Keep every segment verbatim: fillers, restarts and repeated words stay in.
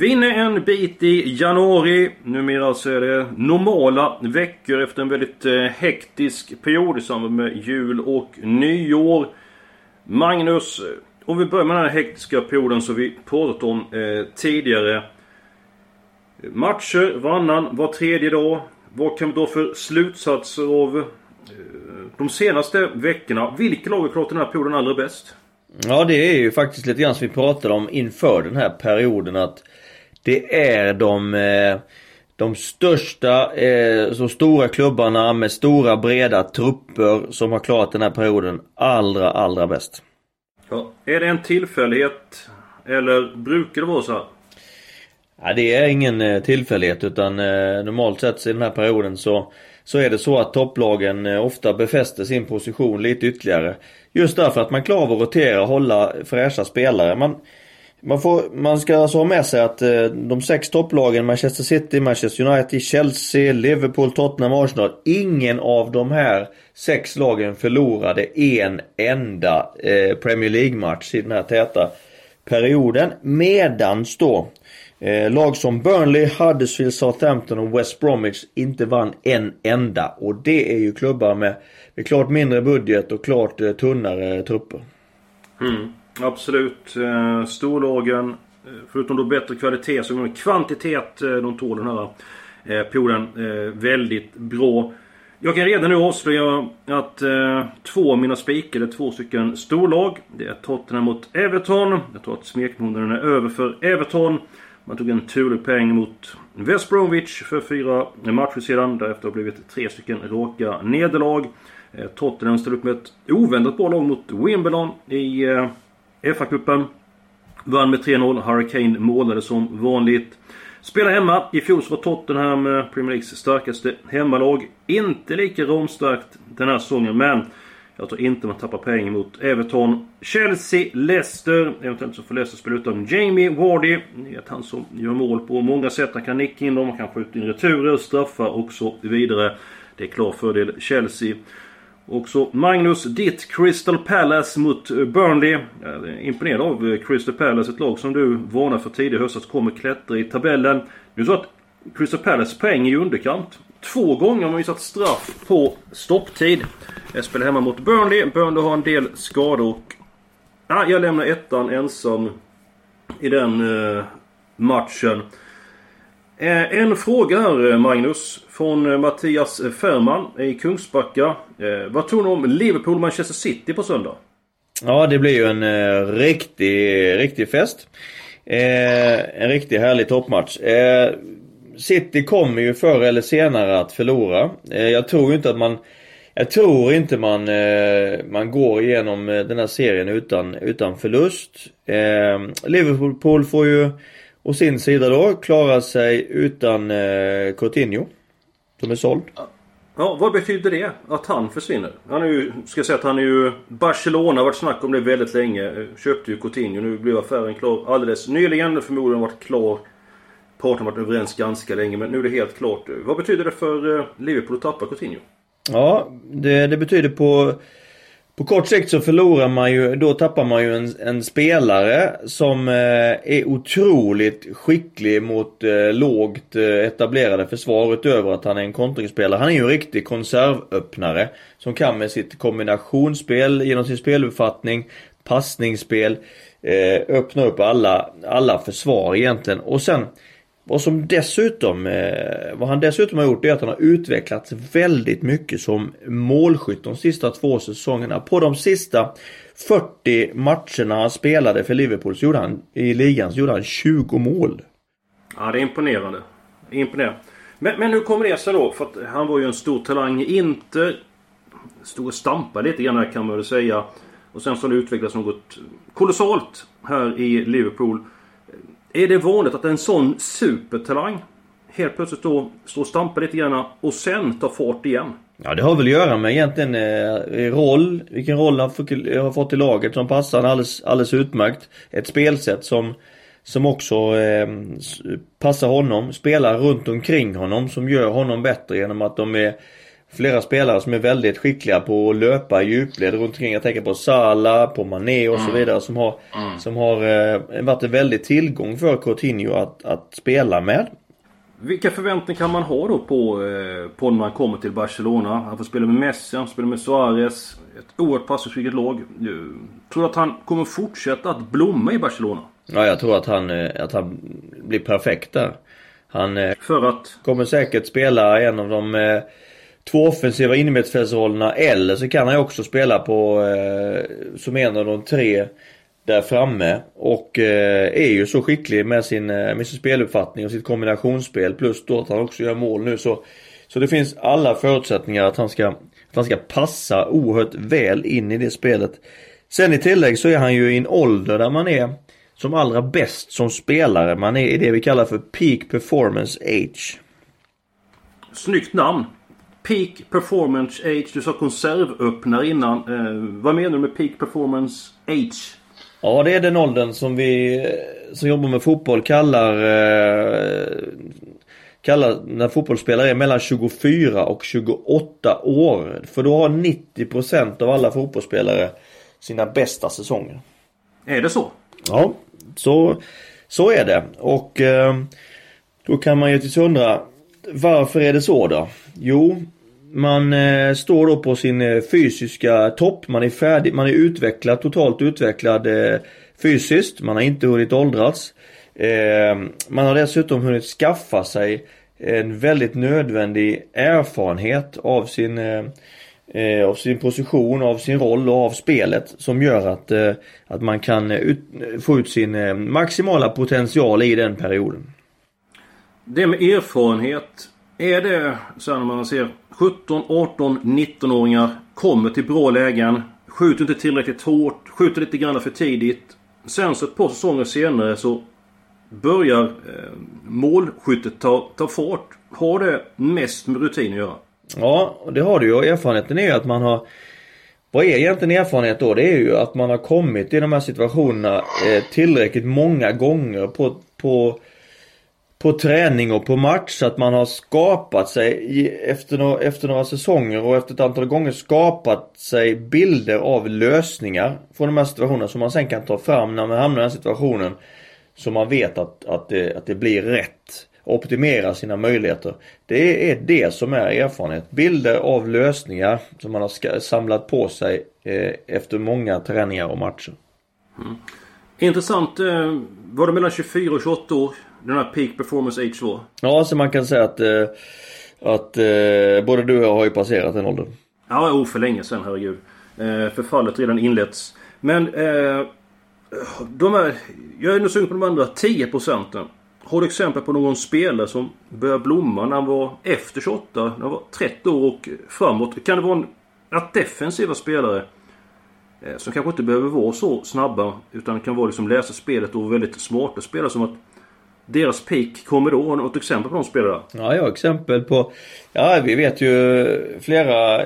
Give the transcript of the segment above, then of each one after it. Vinner en bit i januari. Numera så är det normala veckor efter en väldigt hektisk period i samband med jul och nyår. Magnus, om vi börjar med den här hektiska perioden som vi pratat om eh, tidigare. Matcher varannan, var tredje dag. Vad kan vi då för slutsatser av eh, de senaste veckorna? Vilken lag har klart den här perioden allra bäst? Ja, det är ju faktiskt lite grann som vi pratade om inför den här perioden, att det är de, de största, så stora klubbarna med stora breda trupper som har klarat den här perioden allra, allra bäst. Ja, är det en tillfällighet eller brukar det vara så här? Ja, det är ingen tillfällighet, utan normalt sett i den här perioden så, så är det så att topplagen ofta befäster sin position lite ytterligare. Just därför att man klarar av att rotera och hålla fräscha spelare. Man, man, får, man ska alltså ha med sig att eh, de sex topplagen, Manchester City, Manchester United, Chelsea, Liverpool, Tottenham och Arsenal. Ingen av de här sex lagen förlorade en enda eh, Premier League-match i den här täta perioden. Medans då eh, lag som Burnley, Huddersfield, Southampton och West Bromwich inte vann en enda. Och det är ju klubbar med, med klart mindre budget och klart eh, tunnare trupper. Mm, absolut. Eh, storlagen, förutom då bättre kvalitet så kvantitet, eh, de tål den här eh, perioden eh, väldigt bra. Jag kan redan nu avslöja att eh, två av mina spikar är två stycken storlag. Det är Tottenham mot Everton. Jag tror att smekmånaden är över för Everton. Man tog en turlig peng mot West Bromwich för fyra matcher sedan. Därefter har blivit tre stycken raka nederlag. Eh, Tottenham ställde upp med ett oväntat bra lag mot Wimbledon i eh, F A-cupen. Vann med tre noll. Harry Kane målade som vanligt. Spelar hemma. I fjol var Tottenham Premier Leagues starkaste hemmalag. Inte lika romstarkt den här säsongen, men jag tror inte man tappar pengar mot Everton. Chelsea, Leicester. Eventuellt så får Leicester spela utan Jamie Wardy. Det är han som gör mål på många sätt. Han kan nicka in dem, han kan skjuta in returer, straffa och så vidare. Det är klar fördel Chelsea. Och så Magnus, ditt Crystal Palace mot Burnley. Imponerad av Crystal Palace, ett lag som du varnar för tidig höst att kommer klättra i tabellen. Nu så att Crystal Palace poäng i underkant. Två gånger har man visat straff på stopptid. Jag spelar hemma mot Burnley. Burnley har en del skador. Och... Ah, jag lämnar ettan ensam i den eh, matchen. Eh, en fråga här, Magnus, från Mattias Färman i Kungsbacka. Eh, vad tror du om Liverpool Manchester City på söndag? Ja, det blir ju en eh, riktig, riktig fest. Eh, en riktig härlig toppmatch. Eh, City kommer ju förr eller senare att förlora. Eh, jag tror inte att man jag tror inte man eh, man går igenom den här serien utan utan förlust. Eh, Liverpool får ju och sin sida då klarar sig utan eh, Coutinho som är såld. Ja, vad betyder det att han försvinner? Han är ju, ska jag säga att han är ju Barcelona, varit snack om det väldigt länge. Köpte ju Coutinho, nu blev affären klar alldeles nyligen. Förmodligen varit klar, parten varit överens ganska länge, men nu är det helt klart. Vad betyder det för eh, Liverpool att tappa Coutinho? Ja, det, det betyder på... På kort sikt så förlorar man ju, då tappar man ju en, en spelare som eh, är otroligt skicklig mot eh, lågt eh, etablerade försvar, utöver att han är en kontringsspelare. Han är ju en riktig konservöppnare som kan med sitt kombinationsspel, genom sin speluppfattning, passningsspel, eh, öppna upp alla, alla försvar egentligen. Och sen vad som dessutom vad han dessutom har gjort är att han har utvecklats väldigt mycket som målskytt de sista två säsongerna. På de sista fyrtio matcherna han spelade för Liverpool så gjorde han i ligan så gjorde han tjugo mål. Ja, det är imponerande. Imponerande. Men, men hur kommer det sig då? För att han var ju en stor talang, inte stor stampa lite grann kan man väl säga. Och sen så har det utvecklats något kolossalt här i Liverpool. Är det vanligt att en sån supertalang helt plötsligt då står och stampar lite grann och sen tar fart igen? Ja, det har väl att göra med egentligen eh, roll, vilken roll han har fått i laget som passar alldeles, alldeles utmärkt. Ett spelsätt som, som också eh, passar honom, spelar runt omkring honom som gör honom bättre genom att de är flera spelare som är väldigt skickliga på att löpa i djupled runt omkring. Jag tänker på Salah, på Mane och så vidare som har, mm. som har eh, varit en väldigt tillgång för Coutinho att, att spela med. Vilka förväntningar kan man ha då på, eh, på när man kommer till Barcelona? Han får spela med Messi, han får spela med Suarez. Ett oerhört passningsskickligt lag. Tror du att han kommer fortsätta att blomma i Barcelona? Ja, jag tror att han, att han blir perfekt där. Han eh, för att... kommer säkert spela en av de eh, två offensiva innermittfältsrollerna, eller så kan han också spela på eh, som en av de tre där framme, och eh, är ju så skicklig med sin, med sin speluppfattning och sitt kombinationsspel, plus då att han också gör mål nu, så, så det finns alla förutsättningar att han, ska, att han ska passa oerhört väl in i det spelet. Sen i tillägg så är han ju i en ålder där man är som allra bäst som spelare. Man är i det vi kallar för peak performance age. Snyggt namn. Peak performance age. Du sa konservöppnare innan. Eh, vad menar du med peak performance age? Ja, det är den åldern som vi som jobbar med fotboll kallar, eh, kallar när fotbollsspelare är mellan tjugofyra och tjugoåtta år. För då har nittio procent av alla fotbollsspelare sina bästa säsonger. Är det så? Ja, så, så är det. Och eh, då kan man ju tills undra, varför är det så då? Jo, man eh, står då på sin eh, fysiska topp. Man är färdig, man är utvecklad, totalt utvecklad eh, fysiskt. Man har inte hunnit åldrats. Eh, man har dessutom hunnit skaffa sig en väldigt nödvändig erfarenhet av sin, eh, eh, av sin position, av sin roll och av spelet, som gör att, eh, att man kan ut, få ut sin eh, maximala potential i den perioden. Det med erfarenhet, är det så här när man ser sjutton, arton, nitton-åringar kommer till bra lägen, skjuter inte tillräckligt hårt, skjuter lite grann för tidigt. Sen så ett par säsonger senare så börjar eh, målskyttet ta, ta fart. Har det mest med rutin att göra? Ja, det har det ju. Erfarenheten är ju att man har... Vad är egentligen erfarenhet då? Det är ju att man har kommit i de här situationerna eh, tillräckligt många gånger på... på på träning och på match, så att man har skapat sig i, efter, no, efter några säsonger och efter ett antal gånger skapat sig bilder av lösningar från de här situationerna som man sen kan ta fram när man hamnar i den här situationen, så man vet att, att, det, att det blir rätt, optimera sina möjligheter. Det är det som är erfarenhet. Bilder av lösningar som man har samlat på sig eh, efter många träningar och matcher. Mm. Intressant. Var det mellan tjugofyra och tjugoåtta år den här peak performance age var? Ja, så man kan säga att, att både du och jag har ju passerat den åldern. Ja, oh, för länge sedan, herregud. Förfallet redan inletts. Men de här, jag är nog sugen på de andra tio procenten. Har du exempel på någon spelare som började blomma när han var efter tjugoåtta, när han var trettio år och framåt? Kan det vara en, att defensiva spelare som kanske inte behöver vara så snabba, utan kan vara liksom läsa spelet och väldigt smarta spelare, som att deras peak kommer då? Har något exempel på de spelare? Ja, jag har exempel på... Ja, vi vet ju flera...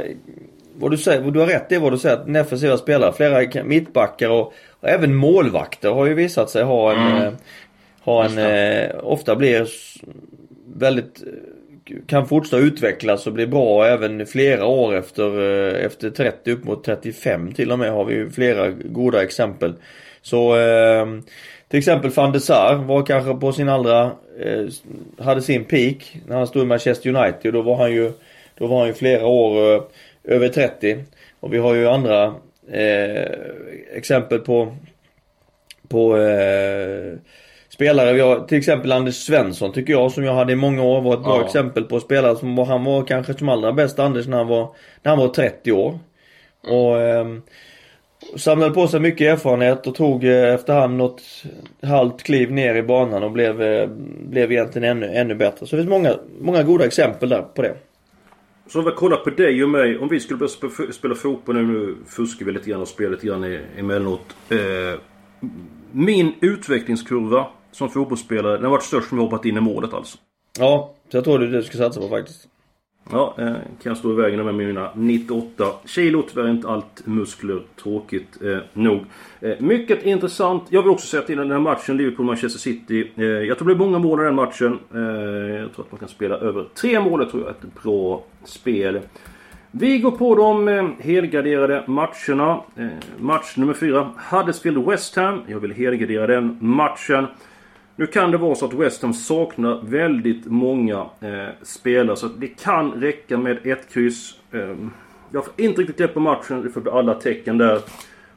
Vad du säger, vad du har rätt i vad du säger, att defensiva spelare, flera mittbackar och, och även målvakter har ju visat sig ha en... Mm. Ha en eh, ofta blir väldigt... kan fortsätta utvecklas och bli bra även flera år efter, efter trettio, upp mot trettiofem till och med, har vi ju flera goda exempel. Så eh, till exempel Van de Sar var kanske på sin allra eh, hade sin peak när han stod i Manchester United, och då var han ju då var han ju flera år eh, över trettio, och vi har ju andra eh, exempel på på eh, spelare. Vi har till exempel Anders Svensson, tycker jag, som jag hade i många år, var ett bra ja. exempel på spelare som var, han var kanske som allra bäst Anders när han var, när han var trettio år. Och, samlade på sig mycket erfarenhet och tog efterhand något halvt kliv ner i banan och blev, blev egentligen ännu, ännu bättre. Så det finns många, många goda exempel där på det. Så om vi kollar på dig och mig, om vi skulle börja sp- spela fotboll nu, nu fuskar vi lite grann och spelar lite grann i, emellanåt. Eh, min utvecklingskurva som fotbollsspelare, den har varit störst som jag hoppat in i målet alltså. Ja, så jag tror det är det du ska satsa på faktiskt. Ja, eh, kan jag stå i vägen med mina nittioåtta kilo, tyvärr inte allt muskler, tråkigt eh, nog. Eh, mycket intressant, jag vill också säga till den här matchen, Liverpool-Manchester City, eh, jag tror det blir många mål i den matchen. Eh, jag tror att man kan spela över tre mål, jag tror jag är ett bra spel. Vi går på de eh, helgarderade matcherna. Eh, match nummer fyra, Huddersfield-West Ham, jag vill helgardera den matchen. Nu kan det vara så att West Ham saknar väldigt många eh, spelare, så det kan räcka med ett kryss. Eh, jag får inte riktigt grepp på matchen, det får bli alla tecken där.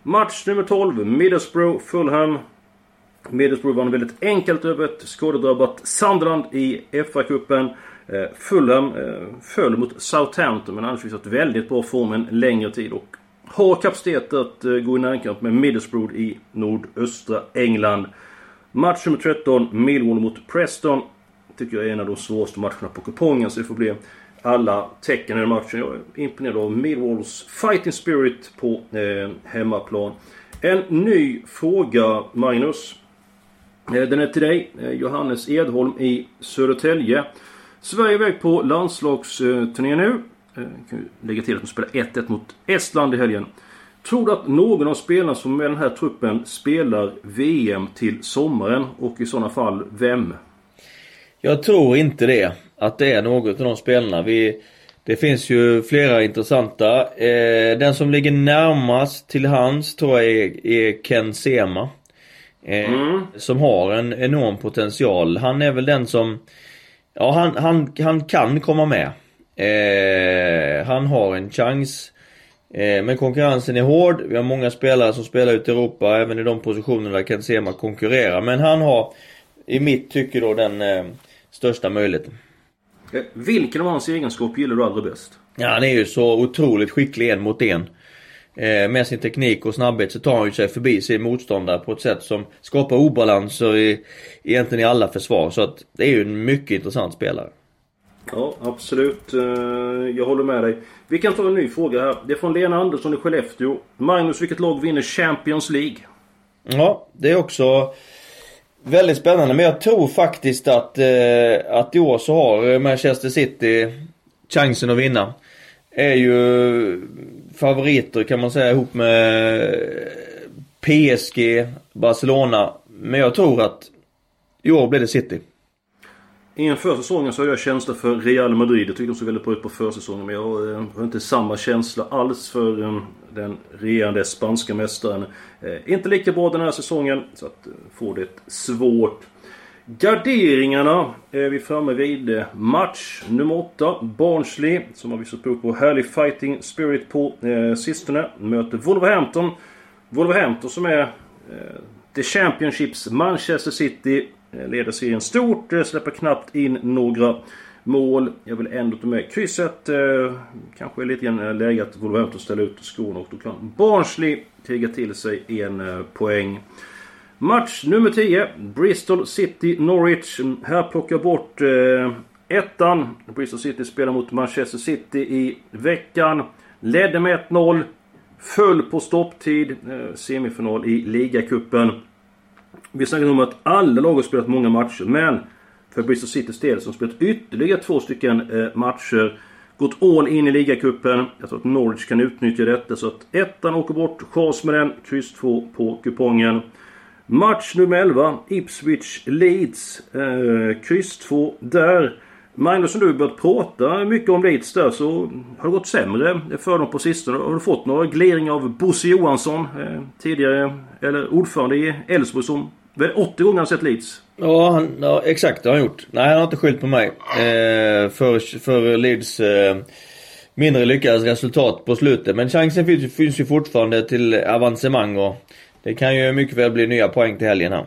Match nummer tolv, Middlesbrough, Fulham. Middlesbrough vann väldigt enkelt över ett skadedrabbat Sunderland i F A-cupen. Eh, Fulham eh, föll mot Southampton, men annars visat väldigt bra form en längre tid och har kapacitet att eh, gå i närkamp med Middlesbrough i nordöstra England. Match nummer tretton, Millwall mot Preston. Tycker jag är en av de svåraste matcherna på kupongen, så det får bli alla tecken i den matchen. Jag är imponerad av Millwalls fighting spirit på eh, hemmaplan. En ny fråga, Magnus. Eh, den är till dig, eh, Johannes Edholm i Södertälje. Sverige är väg på landslagsturné nu. Eh, kan lägga till att de spelar ett ett mot Estland i helgen. Tror du att någon av spelarna som med den här truppen spelar V M till sommaren, och i sådana fall vem? Jag tror inte det, att det är något av de spelarna. Vi, det finns ju flera intressanta. Eh, den som ligger närmast till hands tror jag är, är Ken Sema. Eh, mm. Som har en enorm potential. Han är väl den som... Ja, han, han, han kan komma med. Eh, han har en chans... Men konkurrensen är hård. Vi har många spelare som spelar ut i Europa, även i de positionerna där Ken Sema konkurrerar. Men han har, i mitt tycke då, den eh, största möjligheten. Vilken av hans egenskap gillar du allra bäst? Ja, han är ju så otroligt skicklig en mot en. Eh, med sin teknik och snabbhet så tar han ju sig förbi sin motståndare på ett sätt som skapar obalanser i, egentligen i alla försvar. Så att det är ju en mycket intressant spelare. Ja, absolut. Jag håller med dig. Vi kan ta en ny fråga här. Det är från Lena Andersson i Skellefteå. Magnus, vilket lag vinner Champions League? Ja, det är också väldigt spännande. Men jag tror faktiskt att, att i år så har Manchester City chansen att vinna. Är ju favoriter kan man säga ihop med P S G, Barcelona. Men jag tror att i år blir det City. Inför säsongen så har jag känsla för Real Madrid. Jag tyckte de såg väldigt bra ut på försäsongen, men jag har inte samma känsla alls för den regerande spanska mästaren. Inte lika bra den här säsongen, så att får det svårt. Garderingarna är vi framme vid match nummer åtta, Barnsley, som har visat prov på härlig fighting spirit på sistone, möter Wolverhampton. Wolverhampton som är The Championships Manchester City. Leder serien stort, släpper knappt in några mål. Jag vill ändå ta med krysset. Eh, kanske är lite grann läge att Wolverhampton ställer ut skorna, och då kan Barnsley kriga till sig en eh, poäng. Match nummer tio, Bristol City Norwich. Här plockar bort eh, ettan. Bristol City spelar mot Manchester City i veckan. Ledde med ett noll. Föll på stopptid. Eh, semifinal i ligacupen. Vi snackade om att alla lag har spelat många matcher, men för Bristol Citys del som spelat ytterligare två stycken matcher, gått all in i ligacupen. Jag tror att Norwich kan utnyttja detta, så att ettan åker bort, chans med den, kryss två på kupongen. Match nummer elva, Ipswich Leeds, eh, kryss två där. Magnus, som du har börjat prata mycket om Leeds där, så har det gått sämre för dem på sistone. Har du fått några gleringar av Bosse Johansson, eh, tidigare eller ordförande i Elfsborg, som väl åttio gånger har sett Leeds? Ja, han, ja exakt, det har han gjort. Nej, han har inte skyllt på mig eh, för, för Leeds eh, mindre lyckades resultat på slutet. Men chansen finns, finns ju fortfarande till avancemang, och det kan ju mycket väl bli nya poäng till helgen här.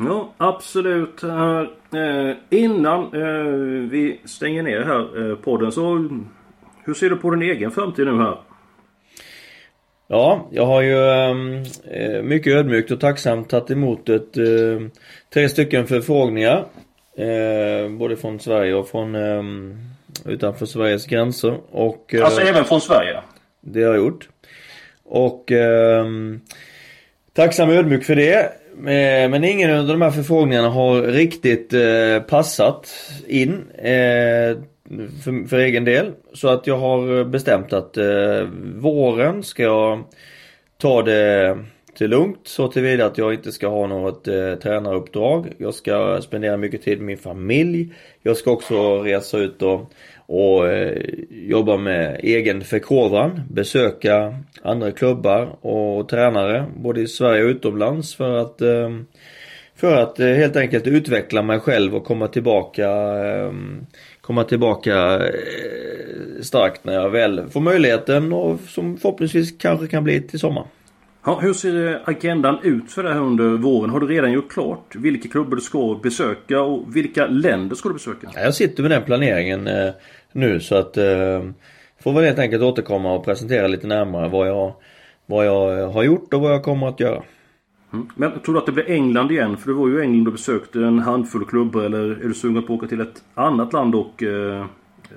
Ja, absolut. Här, eh, innan eh, vi stänger ner här eh, podden, så hur ser du på din egen framtid nu här? Ja, jag har ju eh, mycket ödmjukt och tacksamt tagit emot ett, eh, tre stycken förfrågningar. Eh, både från Sverige och från eh, utanför Sveriges gränser. Och, eh, alltså även från Sverige? Det har jag gjort. Och eh, tacksam och ödmjuk för det. Men ingen av de här förfrågningarna har riktigt eh, passat in eh, för, för egen del. Så att jag har bestämt att eh, våren ska jag ta det till lugnt. Så tillvida att jag inte ska ha något eh, tränaruppdrag. Jag ska spendera mycket tid med min familj. Jag ska också resa ut och, och eh, jobba med egen förkovran. Besöka andra klubbar och tränare både i Sverige och utomlands för att för att helt enkelt utveckla mig själv och komma tillbaka komma tillbaka starkt när jag väl får möjligheten, och som förhoppningsvis kanske kan bli till sommar. Ja, hur ser agendan ut för det här under våren? Har du redan gjort klart vilka klubbar du ska besöka och vilka länder ska du besöka? Jag sitter med den planeringen nu, så att får väl helt enkelt återkomma och presentera lite närmare vad jag, vad jag har gjort och vad jag kommer att göra. Mm. Men tror du att det blir England igen? För du var ju i England och besökte en handfull klubbar, eller är du sugen på att åka till ett annat land och eh,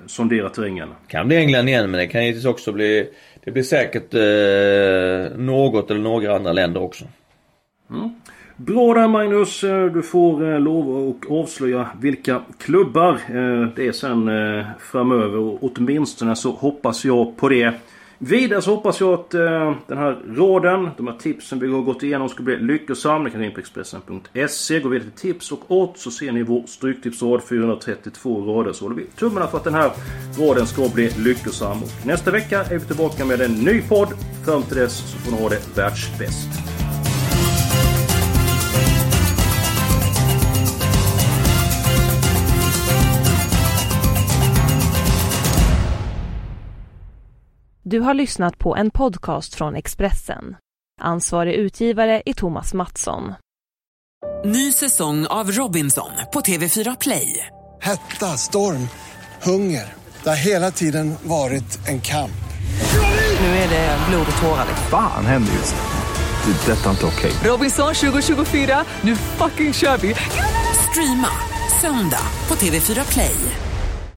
sondera terrängen? Det kan bli England igen, men det kan ju också bli, det blir säkert eh, något eller några andra länder också. Mm. Bra där, Magnus, du får lov att avslöja vilka klubbar det är sen framöver, och åtminstone så hoppas jag på det. Vidare så hoppas jag att den här råden, de här tipsen vi har gått igenom, ska bli lyckosam. Ni kan gå in på expressen punkt se, gå vidare till tips och åt, så ser ni vår stryktipsråd fyrahundratrettiotvå rader. Så håller vi tummarna för att den här råden ska bli lyckosam. Och nästa vecka är vi tillbaka med en ny podd. Fram till dess så får ni ha det världsbäst. Du har lyssnat på en podcast från Expressen. Ansvarig utgivare är Thomas Mattsson. Ny säsong av Robinson på T V fyra Play. Hetta, storm, hunger. Det har hela tiden varit en kamp. Nu är det blod och tårar. Fan händer just nu. Det är detta inte okej. Robinson tjugohundratjugofyra, nu fucking kör vi. Streama söndag på T V fyra Play.